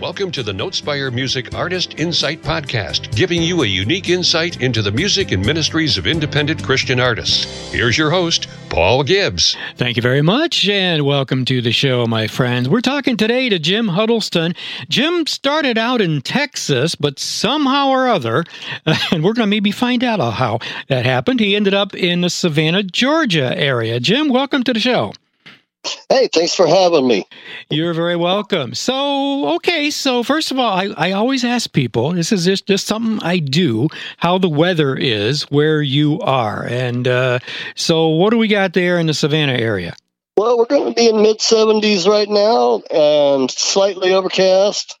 Welcome to the Notespire Music Artist Insight Podcast, giving you a unique insight into the music and ministries of independent Christian artists. Here's your host, Paul Gibbs. Thank you very much, and welcome to the show, my friends. We're talking today to Jim Huddleston. Jim started out in Texas, but somehow or other, and we're going to maybe find out how that happened, he ended up in the Savannah, Georgia area. Jim, welcome to the show. Hey, thanks for having me. You're very welcome. So, okay, so first of all, I always ask people, this is just something I do, how the weather is where you are. And so what do we got there in the Savannah area? Well, we're going to be in mid-70s right now and slightly overcast.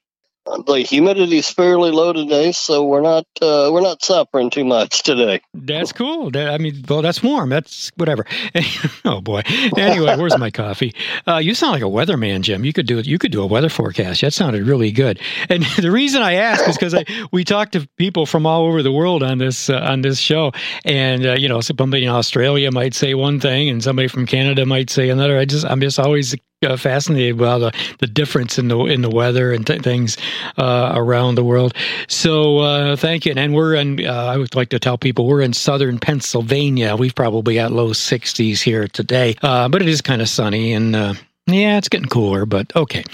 The humidity is fairly low today, so we're not suffering too much today. That's cool. That's warm. That's whatever. Oh boy. Anyway, where's my coffee? You sound like a weatherman, Jim. You could do it. You could do a weather forecast. That sounded really good. And the reason I ask is because we talk to people from all over the world on this show, and somebody in Australia might say one thing, and somebody from Canada might say another. I'm just always fascinated by the difference in the weather and things around the world. So thank you. And we're in, I would like to tell people, we're in Southern Pennsylvania. We've probably got low 60s here today, but it is kind of sunny and yeah, it's getting cooler, but okay.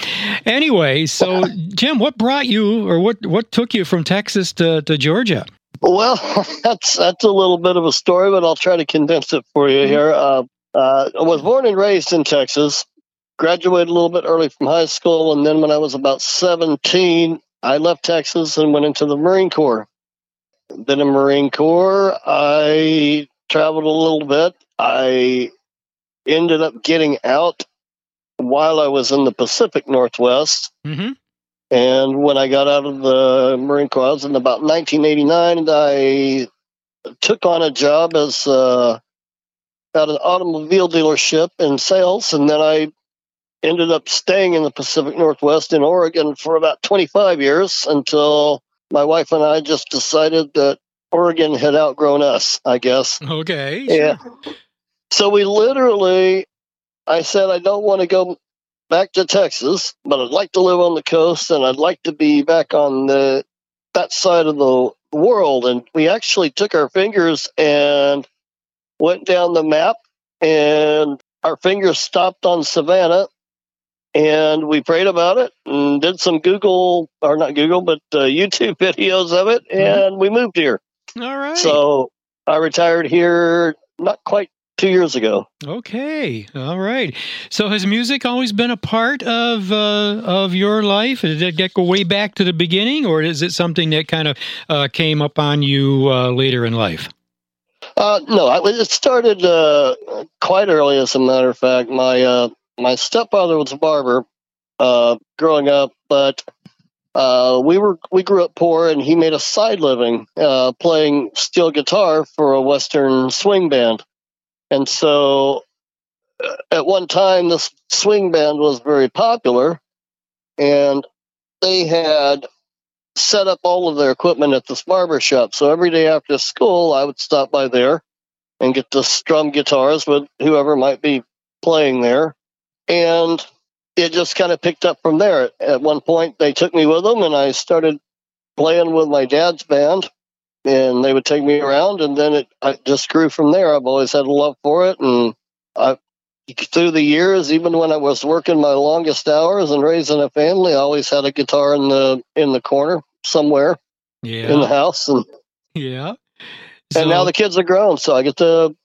Anyway, so Jim, what brought you or what took you from Texas to Georgia? Well, that's a little bit of a story, but I'll try to condense it for you here. I was born and raised in Texas. Graduated a little bit early from high school, and then when I was about 17, I left Texas and went into the Marine Corps. Then in the Marine Corps, I traveled a little bit. I ended up getting out while I was in the Pacific Northwest. Mm-hmm. And when I got out of the Marine Corps, I was in about 1989, and I took on a job as at an automobile dealership in sales, and then I ended up staying in the Pacific Northwest in Oregon for about 25 years until my wife and I just decided that Oregon had outgrown us, I guess. Okay. Yeah. Sure. So I said, I don't want to go back to Texas, but I'd like to live on the coast and I'd like to be back on that side of the world. And we actually took our fingers and went down the map, and our fingers stopped on Savannah. And we prayed about it and did some YouTube videos of it, and we moved here. All right. So I retired here not quite 2 years ago. Okay. All right. So has music always been a part of your life? Did that go way back to the beginning, or is it something that kind of came up on you later in life? No, it started quite early, as a matter of fact. My stepfather was a barber growing up, but we grew up poor, and he made a side living playing steel guitar for a Western swing band. And so at one time, this swing band was very popular, and they had set up all of their equipment at this barber shop. So every day after school, I would stop by there and get to strum guitars with whoever might be playing there. And it just kind of picked up from there. At one point, they took me with them, and I started playing with my dad's band, and they would take me around, and then I just grew from there. I've always had a love for it, and through the years, even when I was working my longest hours and raising a family, I always had a guitar in the corner somewhere in the house. And, and now the kids are grown, so I get to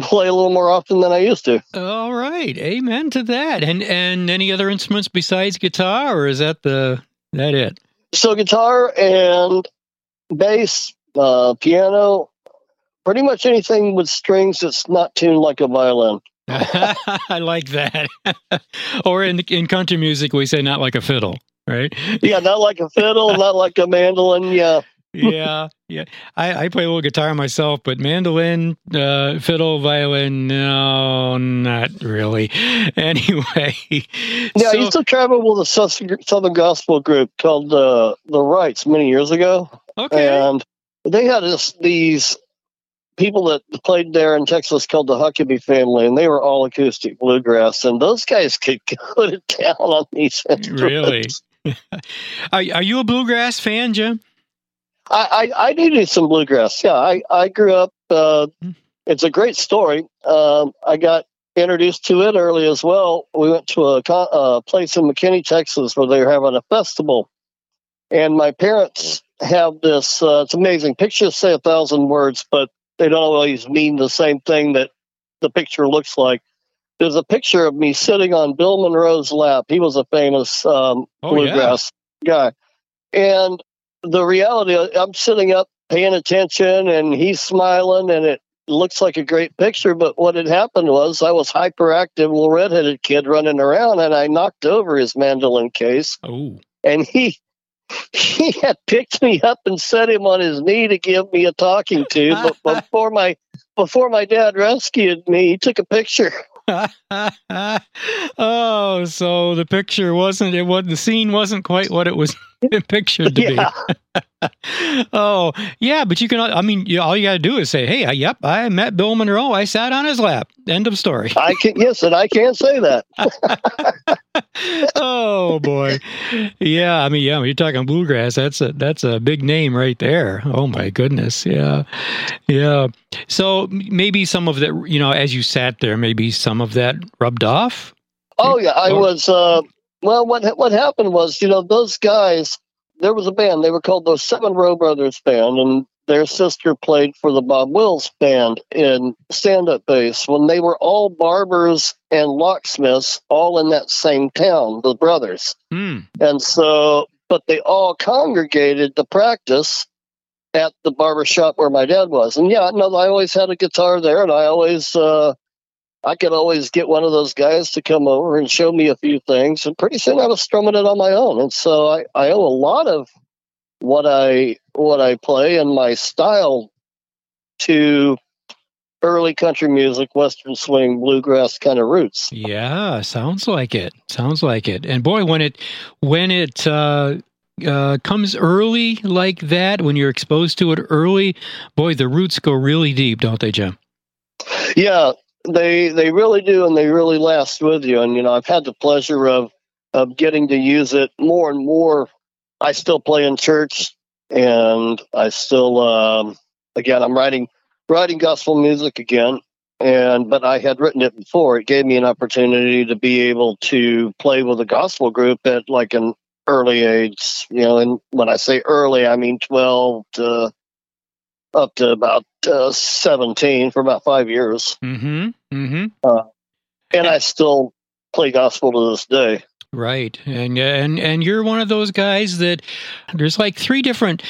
play a little more often than I used to. All right. Amen to that. And any other instruments besides guitar, or is that it? So guitar and bass, piano, pretty much anything with strings that's not tuned like a violin. I like that. Or in country music, we say not like a fiddle, right? Yeah, not like a fiddle, not like a mandolin, yeah. Yeah. I play a little guitar myself, but mandolin, fiddle, violin, no, not really. Anyway. Yeah, I used to travel with a Southern Gospel group called the Wrights many years ago. Okay. And they had these people that played there in Texas called the Huckabee family, and they were all acoustic bluegrass, and those guys could go to town on these instruments. Really? Are you a bluegrass fan, Jim? I needed some bluegrass. Yeah, I grew up. It's a great story. I got introduced to it early as well. We went to a place in McKinney, Texas, where they were having a festival. And my parents have this, it's amazing. Pictures say 1,000 words, but they don't always mean the same thing that the picture looks like. There's a picture of me sitting on Bill Monroe's lap. He was a famous bluegrass guy. And the reality, I'm sitting up paying attention, and he's smiling, and it looks like a great picture. But what had happened was I was hyperactive, little redheaded kid running around, and I knocked over his mandolin case. Ooh. And he had picked me up and set him on his knee to give me a talking to. But before my dad rescued me, he took a picture. Oh, so the picture wasn't, the scene wasn't quite what it was pictured to be. Oh, yeah, but you can, I mean, all you got to do is say, hey, yep, I met Bill Monroe. I sat on his lap. End of story. I can't say that. Oh, boy. Yeah, I mean, you're talking bluegrass. That's a big name right there. Oh, my goodness. Yeah. Yeah. So maybe some of that, as you sat there, maybe some of that rubbed off? Oh, yeah. I was, well, what happened was, those guys, there was a band. They were called the Seven Row Brothers Band, and their sister played for the Bob Wills Band in stand-up bass, when they were all barbers and locksmiths, all in that same town, the brothers. Mm. And so, but they all congregated to practice at the barbershop where my dad was. And I always had a guitar there, and I always, I could always get one of those guys to come over and show me a few things. And pretty soon I was strumming it on my own. And so I owe a lot of what I play and my style to early country music, western swing, bluegrass kind of roots. Yeah, sounds like it. And boy, when it comes early like that, when you're exposed to it early, boy, the roots go really deep, don't they, Jim? Yeah, they really do, and they really last with you. And I've had the pleasure of getting to use it more and more. I still play in church, and I still, again, I'm writing gospel music again, but I had written it before. It gave me an opportunity to be able to play with a gospel group at like an early age, and when I say early, I mean 12 to up to about 17 for about 5 years. Mm-hmm. Mm-hmm. And I still play gospel to this day. Right. And you're one of those guys that there's like three different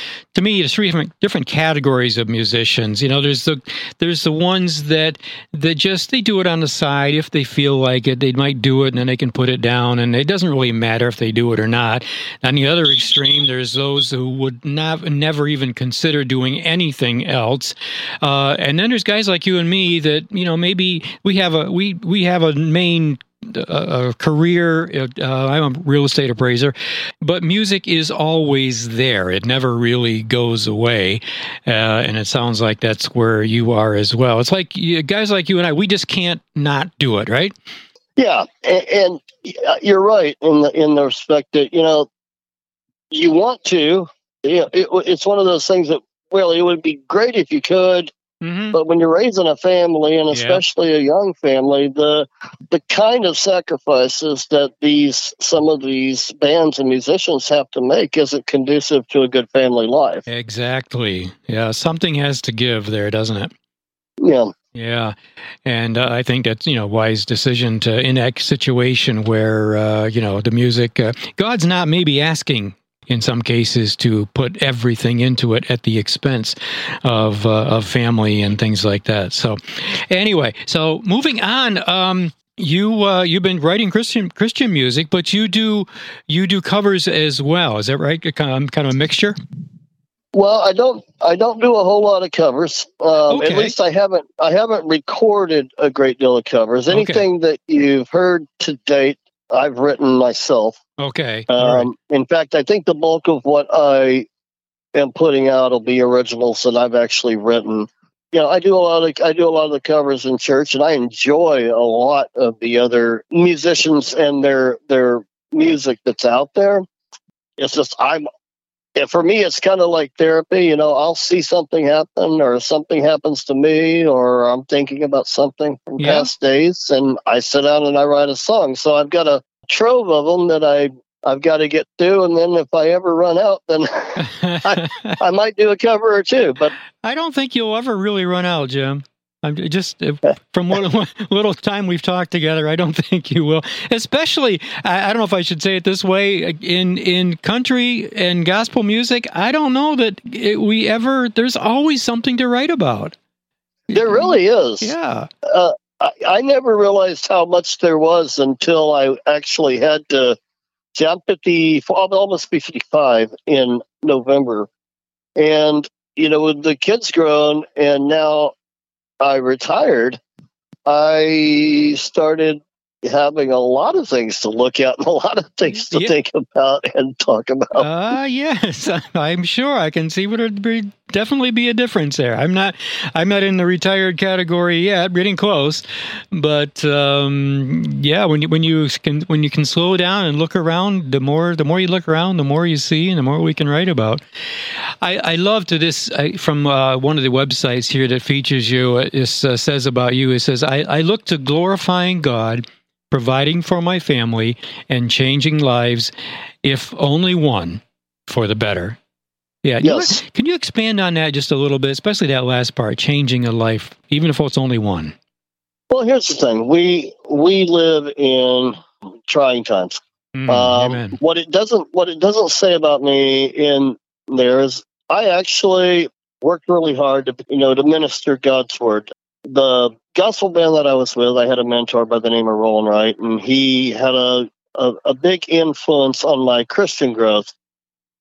categories of musicians. There's the ones that just, they do it on the side. If they feel like it, they might do it, and then they can put it down, and it doesn't really matter if they do it or not. On the other extreme, there's those who would never even consider doing anything else. And then there's guys like you and me that, maybe we have a main career. I'm a real estate appraiser, but music is always there. It never really goes away, and it sounds like that's where you are as well. It's like guys like you and I, we just can't not do it, right? Yeah, and you're right in the respect that you want to. It's one of those things that, well, it would be great if you could. Mm-hmm. But when you're raising a family, and especially a young family, the kind of sacrifices that some of these bands and musicians have to make isn't conducive to a good family life. Exactly. Yeah, something has to give there, doesn't it? Yeah. Yeah, and I think that's wise decision to in that situation where the music, God's not maybe asking, in some cases, to put everything into it at the expense of family and things like that. So, anyway, moving on, you've been writing Christian music, but you do covers as well. Is that right? Kind of a mixture. Well, I don't do a whole lot of covers. Okay. At least I haven't recorded a great deal of covers. Anything that you've heard to date, I've written myself. Okay. Right. In fact, I think the bulk of what I am putting out will be originals that I've actually written. I do a lot of the covers in church, and I enjoy a lot of the other musicians and their music that's out there. It's just, for me, it's kind of like therapy. You know, I'll see something happen, or something happens to me, or I'm thinking about something from past days, and I sit down and I write a song. So I've got a trove of them that I've got to get through, and then if I ever run out, then I might do a cover or two. But I don't think you'll ever really run out, Jim. I'm just, from what little time we've talked together, I don't think you will. Especially, I don't know if I should say it this way, in country and gospel music, I don't know that there's always something to write about. There really is. Yeah. I never realized how much there was until I actually had to jump at I'll almost be 55 in November. And, you know, with the kids grown and now I retired, I started having a lot of things to look at and a lot of things to think about and talk about. Yes, I'm sure I can see what would be definitely be a difference there. I'm not in the retired category yet, getting close, but when you can slow down and look around, the more you look around, the more you see, and the more we can write about. I love to this from one of the websites here that features you. It says about you. It says I look to glorifying God, providing for my family, and changing lives, if only one, for the better. Yeah. Yes. Can you expand on that just a little bit, especially that last part, changing a life, even if it's only one? Well, here's the thing. We live in trying times. Amen. What it doesn't say about me in there is I actually worked really hard to minister God's word. The gospel band that I was with, I had a mentor by the name of Roland Wright, and he had a big influence on my Christian growth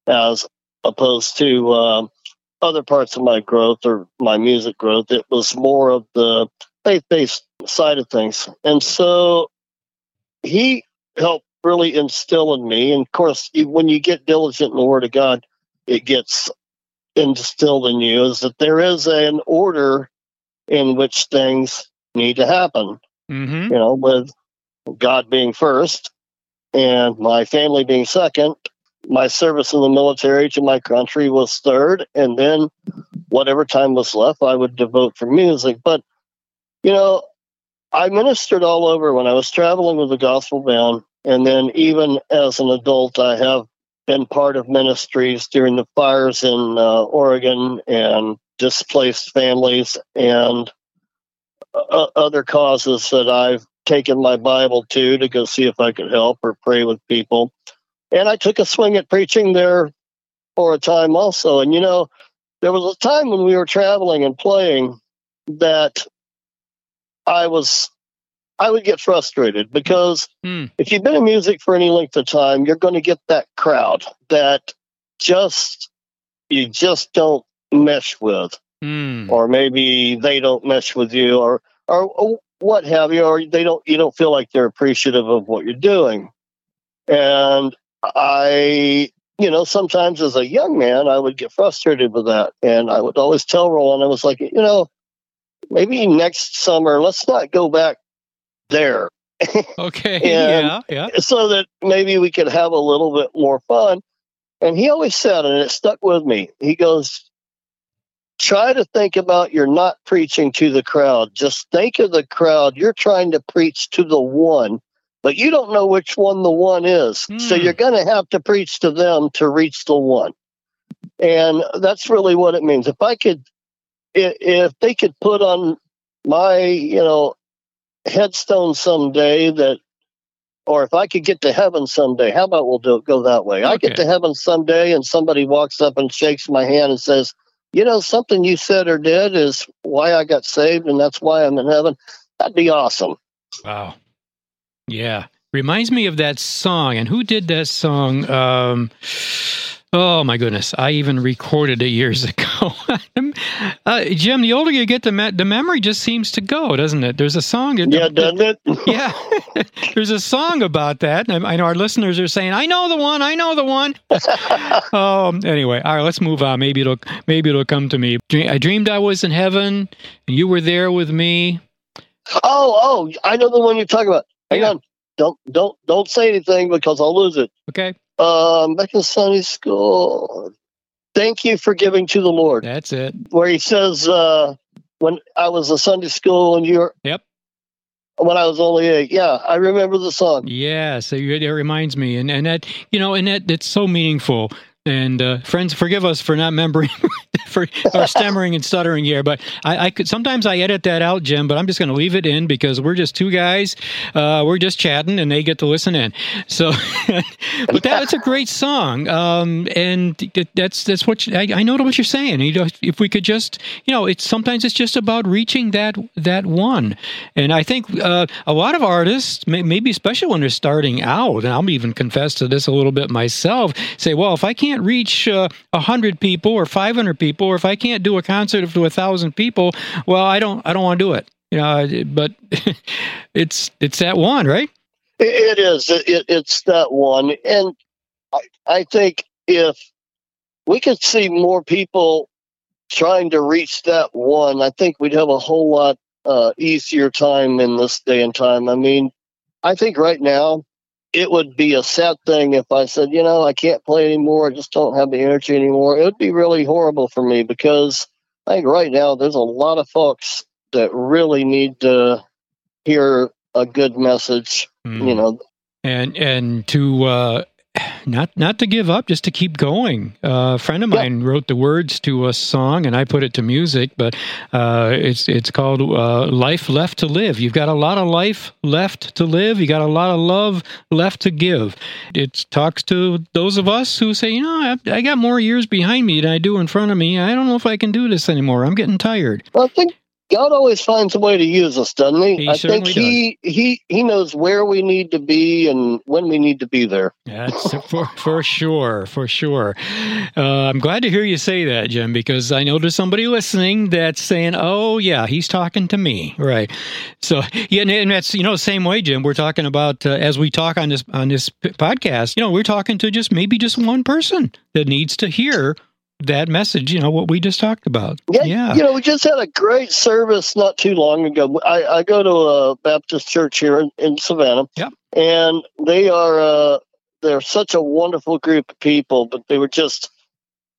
as opposed to other parts of my growth or my music growth. It was more of the faith-based side of things. And so he helped really instill in me. And, of course, when you get diligent in the Word of God, it gets instilled in you, is that there is an order in which things need to happen, you know, with God being first and my family being second. My service in the military to my country was third, and then whatever time was left, I would devote for music. But, you know, I ministered all over when I was traveling with the gospel band, and then even as an adult, I have been part of ministries during the fires in Oregon and displaced families and other causes that I've taken my Bible to go see if I could help or pray with people. And I took a swing at preaching there for a time also. And, you know, there was a time when we were traveling and playing that I would get frustrated because if you've been in music for any length of time, you're going to get that crowd that you just don't mesh with, or maybe they don't mesh with you or what have you, or you don't feel like they're appreciative of what you're doing. And I, you know, sometimes as a young man, I would get frustrated with that. And I would always tell Roland, I was like, you know, maybe next summer, let's not go back there. Okay. Yeah. So that maybe we could have a little bit more fun. And he always said, and it stuck with me, he goes, try to think about you're not preaching to the crowd. Just think of the crowd. You're trying to preach to the one, but you don't know which one the one is. So you're going to have to preach to them to reach the one. And that's really what it means. If they could put on my, you know, headstone someday that, or if I could get to heaven someday, how about we'll go that way? Okay. I get to heaven someday and somebody walks up and shakes my hand and says, you know, something you said or did is why I got saved, and that's why I'm in heaven. That'd be awesome. Wow. Yeah. Reminds me of that song. And who did that song? Oh, my goodness. I even recorded it years ago. Jim, the older you get, the memory just seems to go, doesn't it? There's a song. Doesn't it? Yeah. There's a song about that. And I know our listeners are saying, I know the one. Anyway, all right, let's move on. Maybe it'll come to me. I dreamed I was in heaven, and you were there with me. Oh, I know the one you're talking about. Hang on. Don't say anything because I'll lose it. Okay. back in Sunday school, thank you for giving to the Lord. That's it. Where he says, when I was a Sunday school in New York. Yep. When I was only 8, yeah, I remember the song. Yeah, so it reminds me, and that, you know, and that it's so meaningful. And friends, forgive us for not remembering, for our stammering and stuttering here. But I could sometimes I edit that out, Jim. But I'm just going to leave it in because we're just two guys. We're just chatting, and they get to listen in. So, but that's a great song, and that's what I know what you're saying. You know, if we could just, you know, it's sometimes it's just about reaching that one. And I think a lot of artists, maybe especially when they're starting out, and I'll even confess to this a little bit myself, say, well, if I can't reach 100 people or 500 people, or if I can't do a concert to 1,000 people, well, I don't want to do it, you know. But it's that one, right? It is. It's that one, and I think if we could see more people trying to reach that one, I think we'd have a whole lot easier time in this day and time. I mean, I think right now, it would be a sad thing if I said, you know, I can't play anymore. I just don't have the energy anymore. It would be really horrible for me because I think right now there's a lot of folks that really need to hear a good message, you know. And to not to give up, just to keep going. A friend of mine wrote the words to a song, and I put it to music, but it's called Life Left to Live. You've got a lot of life left to live. You got a lot of love left to give. It talks to those of us who say, you know, I got more years behind me than I do in front of me. I don't know if I can do this anymore. I'm getting tired. Well, I think God always finds a way to use us, doesn't he? I think he knows where we need to be and when we need to be there. That's for sure. I'm glad to hear you say that, Jim, because I know there's somebody listening that's saying, oh, yeah, he's talking to me. Right. So, yeah, and that's, you know, same way, Jim, we're talking about, as we talk on this podcast, you know, we're talking to maybe just one person that needs to hear that message, you know, what we just talked about. Yeah. You know, we just had a great service not too long ago. I go to a Baptist church here in Savannah. Yeah. And they are, they're such a wonderful group of people, but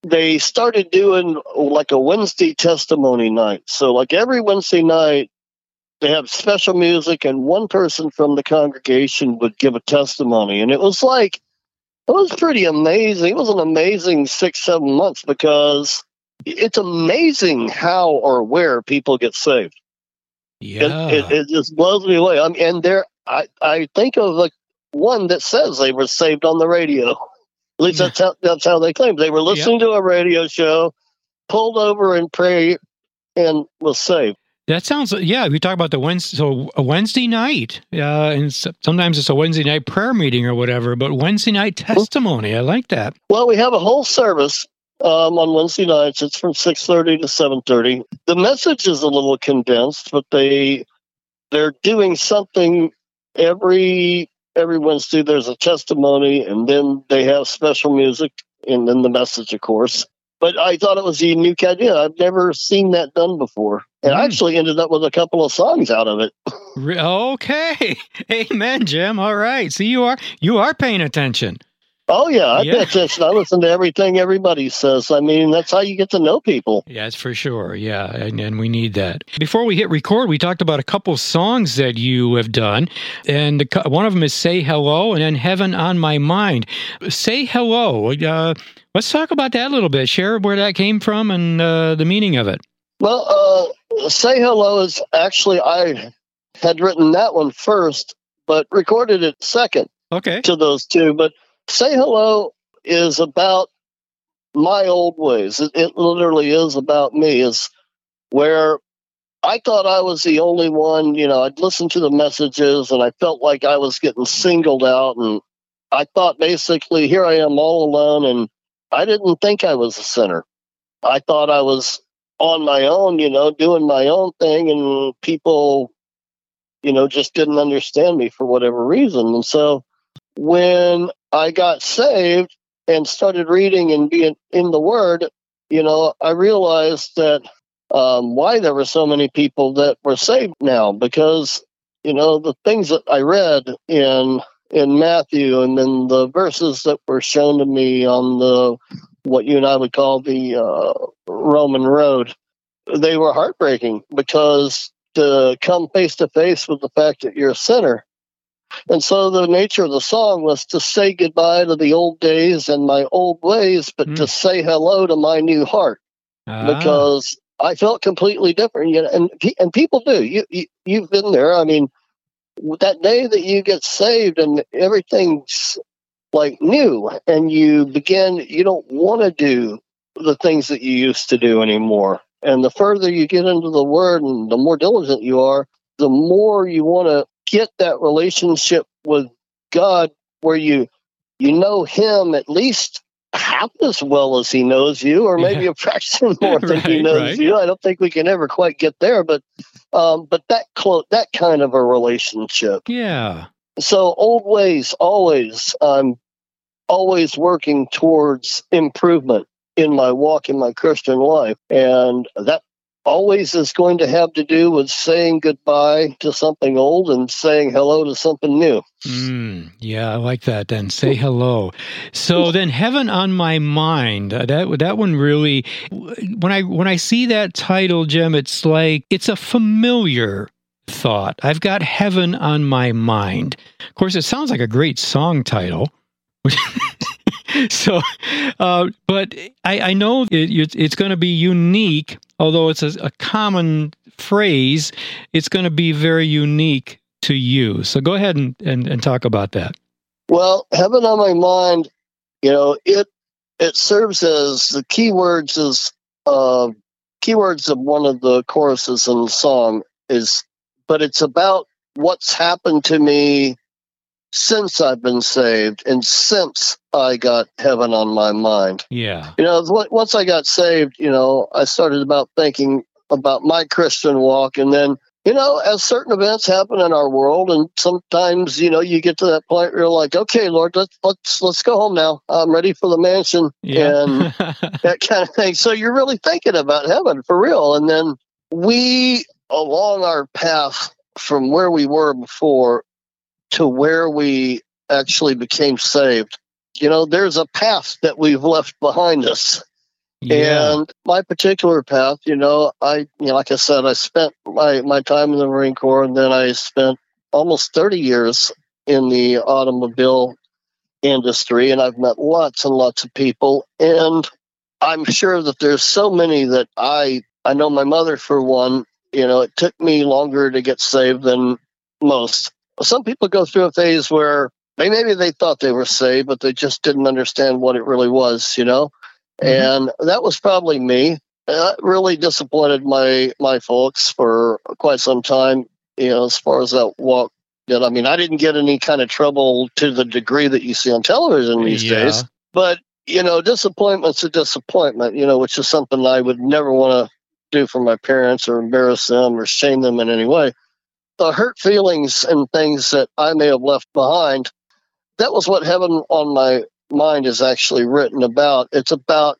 they started doing like a Wednesday testimony night. So like every Wednesday night, they have special music and one person from the congregation would give a testimony. And it was pretty amazing. It was an amazing 6-7 months because it's amazing how or where people get saved. Yeah, it just blows me away. I mean, and there, I think of like one that says they were saved on the radio. At least that's how they claim. They were listening to a radio show, pulled over and prayed, and was saved. That sounds, we talk about a Wednesday night, and sometimes it's a Wednesday night prayer meeting or whatever, but Wednesday night testimony, I like that. Well, we have a whole service on Wednesday nights. It's from 6:30 to 7:30. The message is a little condensed, but they're doing something every Wednesday. There's a testimony, and then they have special music, and then the message, of course. But I thought it was a unique idea. I've never seen that done before. And I actually ended up with a couple of songs out of it. Okay. Amen, Jim. All right. So you are paying attention. Oh, yeah. I pay attention. I listen to everything everybody says. I mean, that's how you get to know people. Yeah, that's for sure. Yeah, and we need that. Before we hit record, we talked about a couple songs that you have done. And one of them is Say Hello and then Heaven On My Mind. Say Hello. Let's talk about that a little bit. Share where that came from and the meaning of it. Well, Say Hello is actually, I had written that one first, but recorded it second to those two. But Say Hello is about my old ways. It literally is about me, is where I thought I was the only one. You know, I'd listened to the messages and I felt like I was getting singled out. And I thought basically, here I am all alone, and I didn't think I was a sinner. I thought I was on my own, you know, doing my own thing, and people, you know, just didn't understand me for whatever reason. And so when I got saved and started reading and being in the Word, you know, I realized that why there were so many people that were saved now, because, you know, the things that I read in in Matthew, and then the verses that were shown to me on the what you and I would call the Roman Road, they were heartbreaking, because to come face to face with the fact that you're a sinner. And so the nature of the song was to say goodbye to the old days and my old ways, but to say hello to my new heart, because I felt completely different. You know, and people do. You've been there. I mean, that day that you get saved and everything's like new, and you begin, you don't want to do the things that you used to do anymore. And the further you get into the Word and the more diligent you are, the more you want to get that relationship with God where you know Him at least half as well as He knows you, or maybe a fraction more than He knows you. I don't think we can ever quite get there, but that kind of a relationship. Yeah. So old ways, always, I'm always working towards improvement in my walk in my Christian life, and that always is going to have to do with saying goodbye to something old and saying hello to something new. Yeah, I like that. Then say hello. So then, Heaven on My Mind. That one really. When I see that title, Jim, it's like it's a familiar thought. I've got heaven on my mind. Of course, it sounds like a great song title. So, but I know it's going to be unique, although it's a common phrase, it's going to be very unique to you. So go ahead and talk about that. Well, Heaven on My Mind, you know, it serves as the keywords of one of the choruses in the song is, but it's about what's happened to me since I've been saved and since I got heaven on my mind. Yeah. You know, once I got saved, you know, I started about thinking about my Christian walk. And then, you know, as certain events happen in our world, and sometimes, you know, you get to that point where you're like, okay, Lord, let's go home now. I'm ready for the mansion and that kind of thing. So you're really thinking about heaven for real. And then we, along our path from where we were before, to where we actually became saved. You know, there's a path that we've left behind us. Yeah. And my particular path, you know, like I said, I spent my time in the Marine Corps, and then I spent almost 30 years in the automobile industry, and I've met lots and lots of people. And I'm sure that there's so many that I know my mother, for one, you know, it took me longer to get saved than most. Some people go through a phase where maybe they thought they were saved, but they just didn't understand what it really was, you know? Mm-hmm. And that was probably me. That really disappointed my folks for quite some time, you know, as far as that walk. I mean, I didn't get any kind of trouble to the degree that you see on television these days. But, you know, disappointment's a disappointment, you know, which is something I would never want to do for my parents or embarrass them or shame them in any way. The hurt feelings and things that I may have left behind, that was what Heaven on My Mind is actually written about. It's about,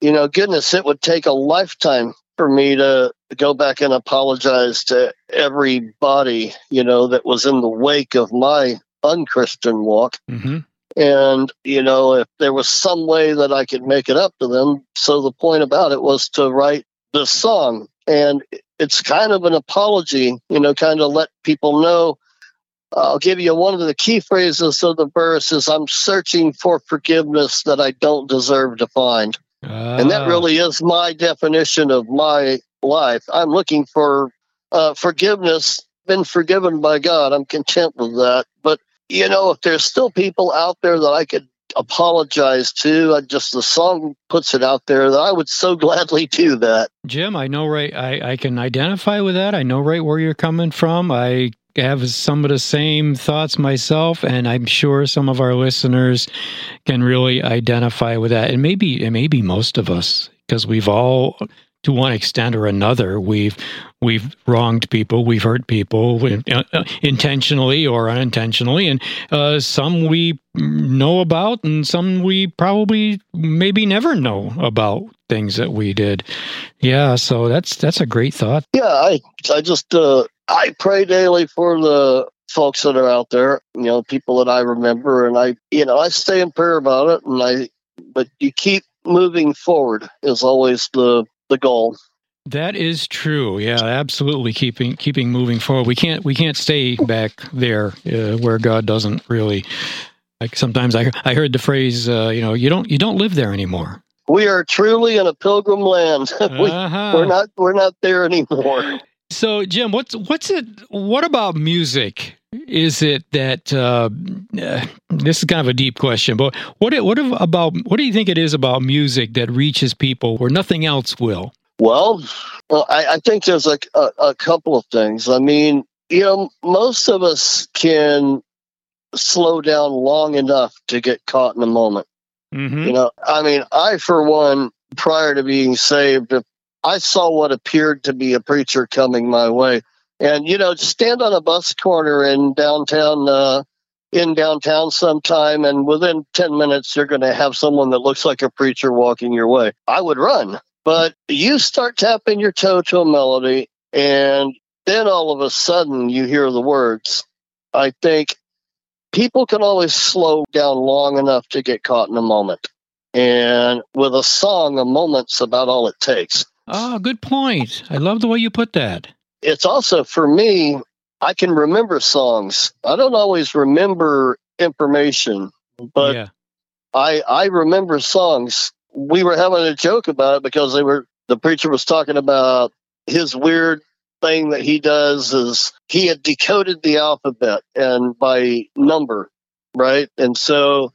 you know, goodness, it would take a lifetime for me to go back and apologize to everybody, you know, that was in the wake of my unchristian walk. Mm-hmm. And, you know, if there was some way that I could make it up to them. So the point about it was to write this song. And it's kind of an apology, you know, kind of let people know. I'll give you one of the key phrases of the verse is, I'm searching for forgiveness that I don't deserve to find. And that really is my definition of my life. I'm looking for forgiveness, been forgiven by God. I'm content with that. But, you know, if there's still people out there that I could apologize to, the song puts it out there that I would so gladly do that. Jim, I know, right? I can identify with that. I know right where you're coming from. I have some of the same thoughts myself, and I'm sure some of our listeners can really identify with that. And maybe most of us, because we've all, to one extent or another, we've wronged people, we've hurt people intentionally or unintentionally, and some we know about, and some we probably maybe never know about things that we did. Yeah, so that's a great thought. Yeah, I just I pray daily for the folks that are out there, you know, people that I remember, and I stay in prayer about it, but you keep moving forward is always the goal. That is true. Yeah, absolutely. Keeping moving forward. We can't stay back there where God doesn't really. Like sometimes I heard the phrase, you don't live there anymore. We are truly in a pilgrim land. We're not there anymore. So, Jim, what about music? Is it that this is kind of a deep question, but what do you think it is about music that reaches people where nothing else will? Well, I think there's a couple of things. I mean, most of us can slow down long enough to get caught in the moment. Mm-hmm. I, for one, prior to being saved, I saw what appeared to be a preacher coming my way. And, just stand on a bus corner in downtown sometime, and within 10 minutes, you're going to have someone that looks like a preacher walking your way. I would run. But you start tapping your toe to a melody, and then all of a sudden you hear the words. I think people can always slow down long enough to get caught in a moment. And with a song, a moment's about all it takes. Oh, good point. I love the way you put that. It's also, for me, I can remember songs. I don't always remember information, but yeah. I remember songs. We were having a joke about it because the preacher was talking about his weird thing that he does is he had decoded the alphabet and by number, right? And so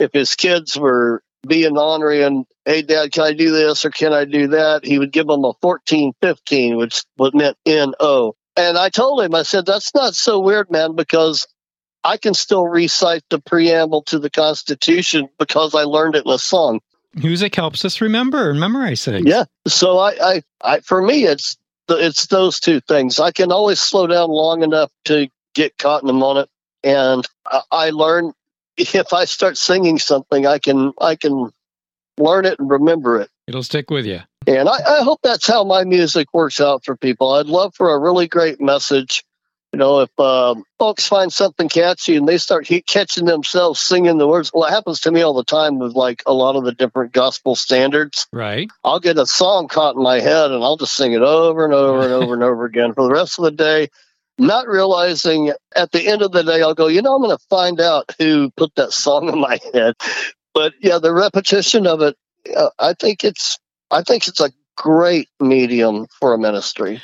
if his kids were being ornery and, hey, Dad, can I do this or can I do that? He would give them a 14-15, which meant N-O. And I told him, I said, that's not so weird, man, because I can still recite the preamble to the Constitution because I learned it in a song. Music helps us remember and memorize things. Yeah. So I for me, it's those two things. I can always slow down long enough to get caught in the moment, and I learn if I start singing something, I can learn it and remember it. It'll stick with you. And I hope that's how my music works out for people. I'd love for a really great message. If folks find something catchy and they start catching themselves singing the words, well, it happens to me all the time with like a lot of the different gospel standards. Right. I'll get a song caught in my head and I'll just sing it over and over and over and over again for the rest of the day, not realizing at the end of the day, I'll go, I'm going to find out who put that song in my head. But yeah, the repetition of it, I think it's a great medium for a ministry.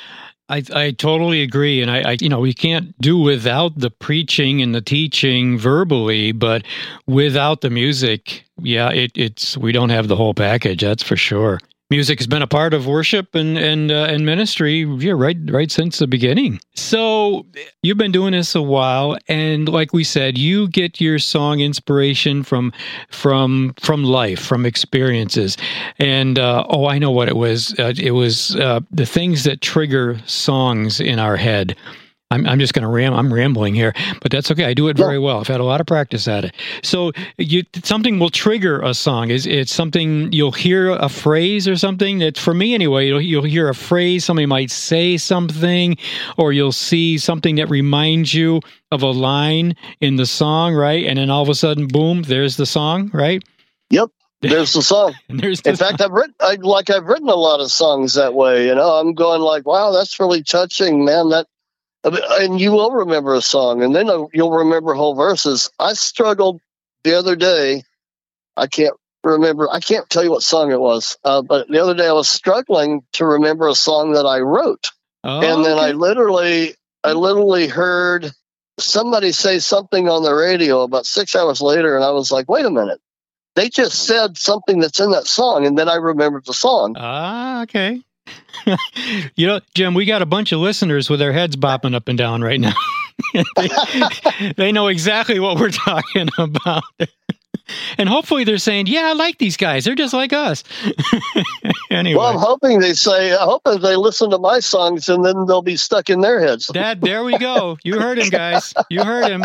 I totally agree, and I we can't do without the preaching and the teaching verbally, but without the music, yeah, it's we don't have the whole package. That's for sure. Music has been a part of worship and ministry, yeah, right since the beginning. So you've been doing this a while, and like we said, you get your song inspiration from life, from experiences. And I know what it was. It was the things that trigger songs in our head. I'm just going to I'm rambling here, but that's okay. I do it very well. I've had a lot of practice at it. So something will trigger a song. It's something you'll hear a phrase or something that, for me anyway, you'll hear a phrase, somebody might say something, or you'll see something that reminds you of a line in the song, right? And then all of a sudden, boom, there's the song, right? Yep. There's the song. In fact, I've written a lot of songs that way. I'm going like, wow, that's really touching, man. And you will remember a song, and then you'll remember whole verses. I struggled the other day. I can't remember. I can't tell you what song it was. But the other day I was struggling to remember a song that I wrote. Oh, and then okay. I literally heard somebody say something on the radio about 6 hours later, and I was like, wait a minute. They just said something that's in that song, and then I remembered the song. Ah, okay. Jim, we got a bunch of listeners with their heads bopping up and down right now. they know exactly what we're talking about. And hopefully they're saying, yeah, I like these guys. They're just like us. Anyway. Well, I'm hoping they listen to my songs and then they'll be stuck in their heads. Dad, there we go. You heard him, guys. You heard him.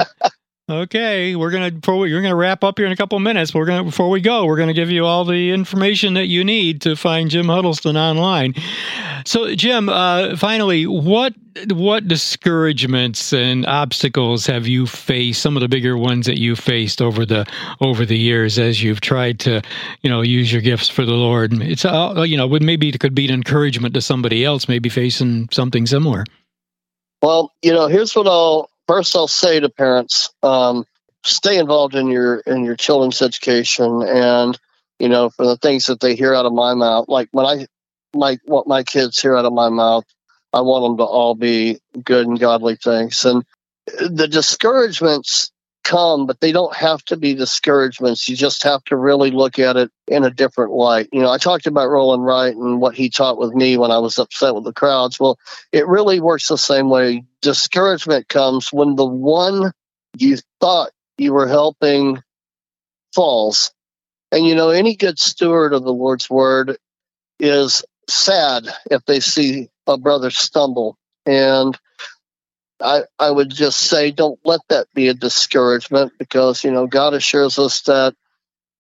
Okay, you're gonna wrap up here in a couple of minutes. Before we go, we're gonna give you all the information that you need to find Jim Huddleston online. So, Jim, finally, what discouragements and obstacles have you faced? Some of the bigger ones that you faced over the years as you've tried to, use your gifts for the Lord. It's maybe it could be an encouragement to somebody else, maybe facing something similar. Well, here's what I'll say to parents: stay involved in your children's education, and for the things that they hear out of my mouth, like what my kids hear out of my mouth, I want them to all be good and godly things. And the discouragements come, but they don't have to be discouragements. You just have to really look at it in a different light. I talked about Roland Wright and what he taught with me when I was upset with the crowds. Well, it really works the same way. Discouragement comes when the one you thought you were helping falls. And, any good steward of the Lord's word is sad if they see a brother stumble. And I would just say, don't let that be a discouragement, because, God assures us that,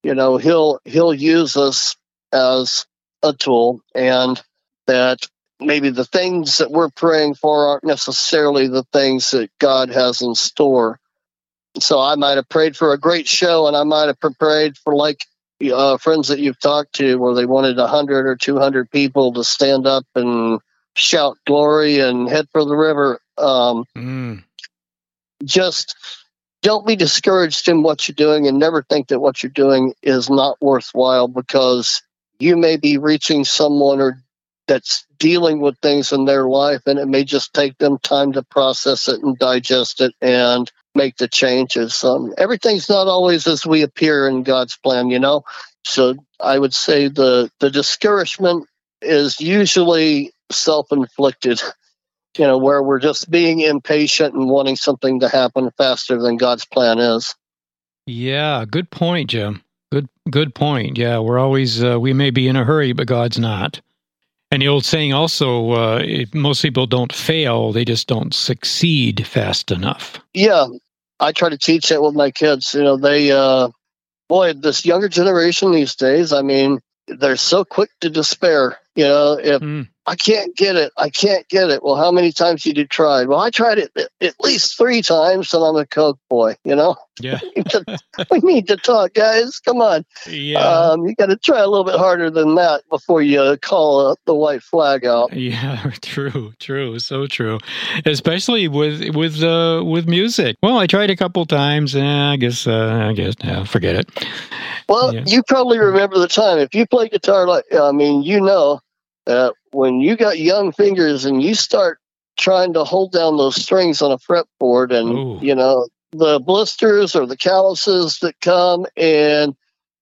he'll use us as a tool, and that maybe the things that we're praying for aren't necessarily the things that God has in store. So I might have prayed for a great show, and I might have prayed for friends that you've talked to where they wanted 100 or 200 people to stand up and shout glory and head for the river. Just don't be discouraged in what you're doing, and never think that what you're doing is not worthwhile, because you may be reaching someone or that's dealing with things in their life, and it may just take them time to process it and digest it and make the changes. Everything's not always as we appear in God's plan, So I would say the discouragement is usually self-inflicted, where we're just being impatient and wanting something to happen faster than God's plan is. Yeah, good point, Jim. Good point. Yeah, we're always, we may be in a hurry, but God's not. And the old saying also, most people don't fail, they just don't succeed fast enough. Yeah, I try to teach that with my kids. This younger generation these days, they're so quick to despair. I can't get it, Well, how many times did you try? Well, I tried it at least 3 times, and I'm a Coke boy, Yeah. We need to talk, guys. Come on. Yeah. You got to try a little bit harder than that before you call the white flag out. Yeah, true, so true. Especially with music. Well, I tried a couple times, and I guess, forget it. Well, yeah. You probably remember the time. If you play guitar, when you got young fingers and you start trying to hold down those strings on a fretboard, and the blisters or the calluses that come, and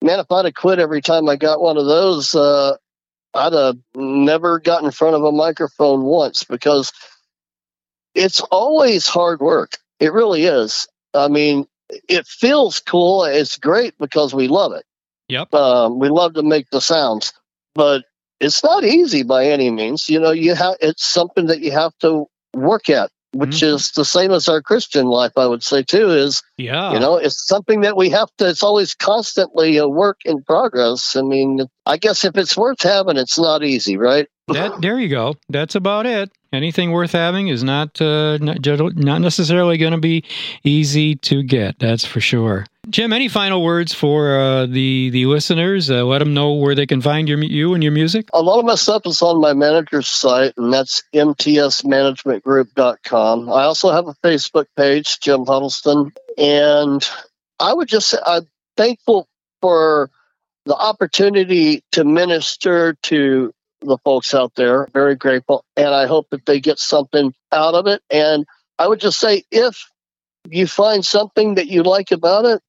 man, if I'd have quit every time I got one of those, I'd have never got in front of a microphone once, because it's always hard work. It really is. It feels cool. It's great because we love it. Yep. We love to make the sounds, but it's not easy by any means. It's something that you have to work at, which is the same as our Christian life, I would say, too, is, it's something that we have to, it's always constantly a work in progress. I guess if it's worth having, it's not easy, right? There you go. That's about it. Anything worth having is not necessarily going to be easy to get. That's for sure. Jim, any final words for the listeners? Let them know where they can find you and your music. A lot of my stuff is on my manager's site, and that's mtsmanagementgroup.com. I also have a Facebook page, Jim Huddleston, and I would just say I'm thankful for the opportunity to minister to the folks out there. Very grateful, and I hope that they get something out of it. And I would just say, if you find something that you like about it,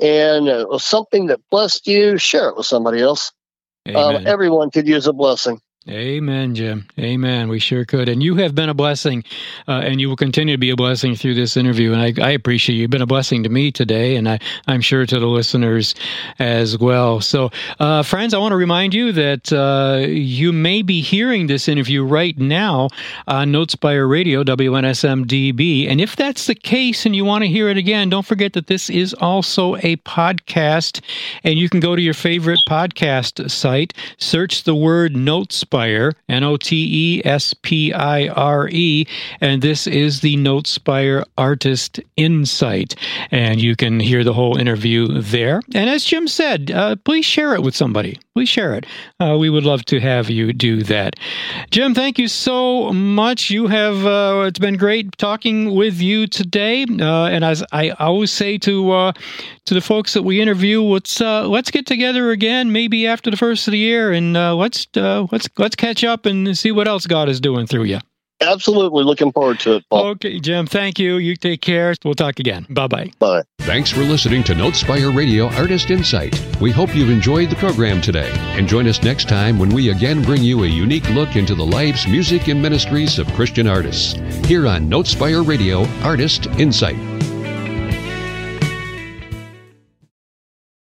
and it was something that blessed you, share it with somebody else. Everyone could use a blessing. Amen, Jim. Amen. We sure could. And you have been a blessing, and you will continue to be a blessing through this interview. And I appreciate you. You've been a blessing to me today, and I'm sure to the listeners as well. So, friends, I want to remind you that you may be hearing this interview right now on Notespire Radio, WNSMDB. And if that's the case and you want to hear it again, don't forget that this is also a podcast, and you can go to your favorite podcast site, search the word Notespire Notespire, Notespire, and this is the Notespire Artist Insight. And you can hear the whole interview there. And as Jim said, please share it with somebody. Please share it. We would love to have you do that. Jim, thank you so much. You have it's been great talking with you today. And as I always say to the folks that we interview, let's get together again, maybe after the first of the year, and let's catch up and see what else God is doing through you. Absolutely. Looking forward to it, Paul. Okay, Jim, thank you. You take care. We'll talk again. Bye-bye. Bye. Thanks for listening to Notespire Radio Artist Insight. We hope you've enjoyed the program today. And join us next time when we again bring you a unique look into the lives, music, and ministries of Christian artists here on Notespire Radio Artist Insight.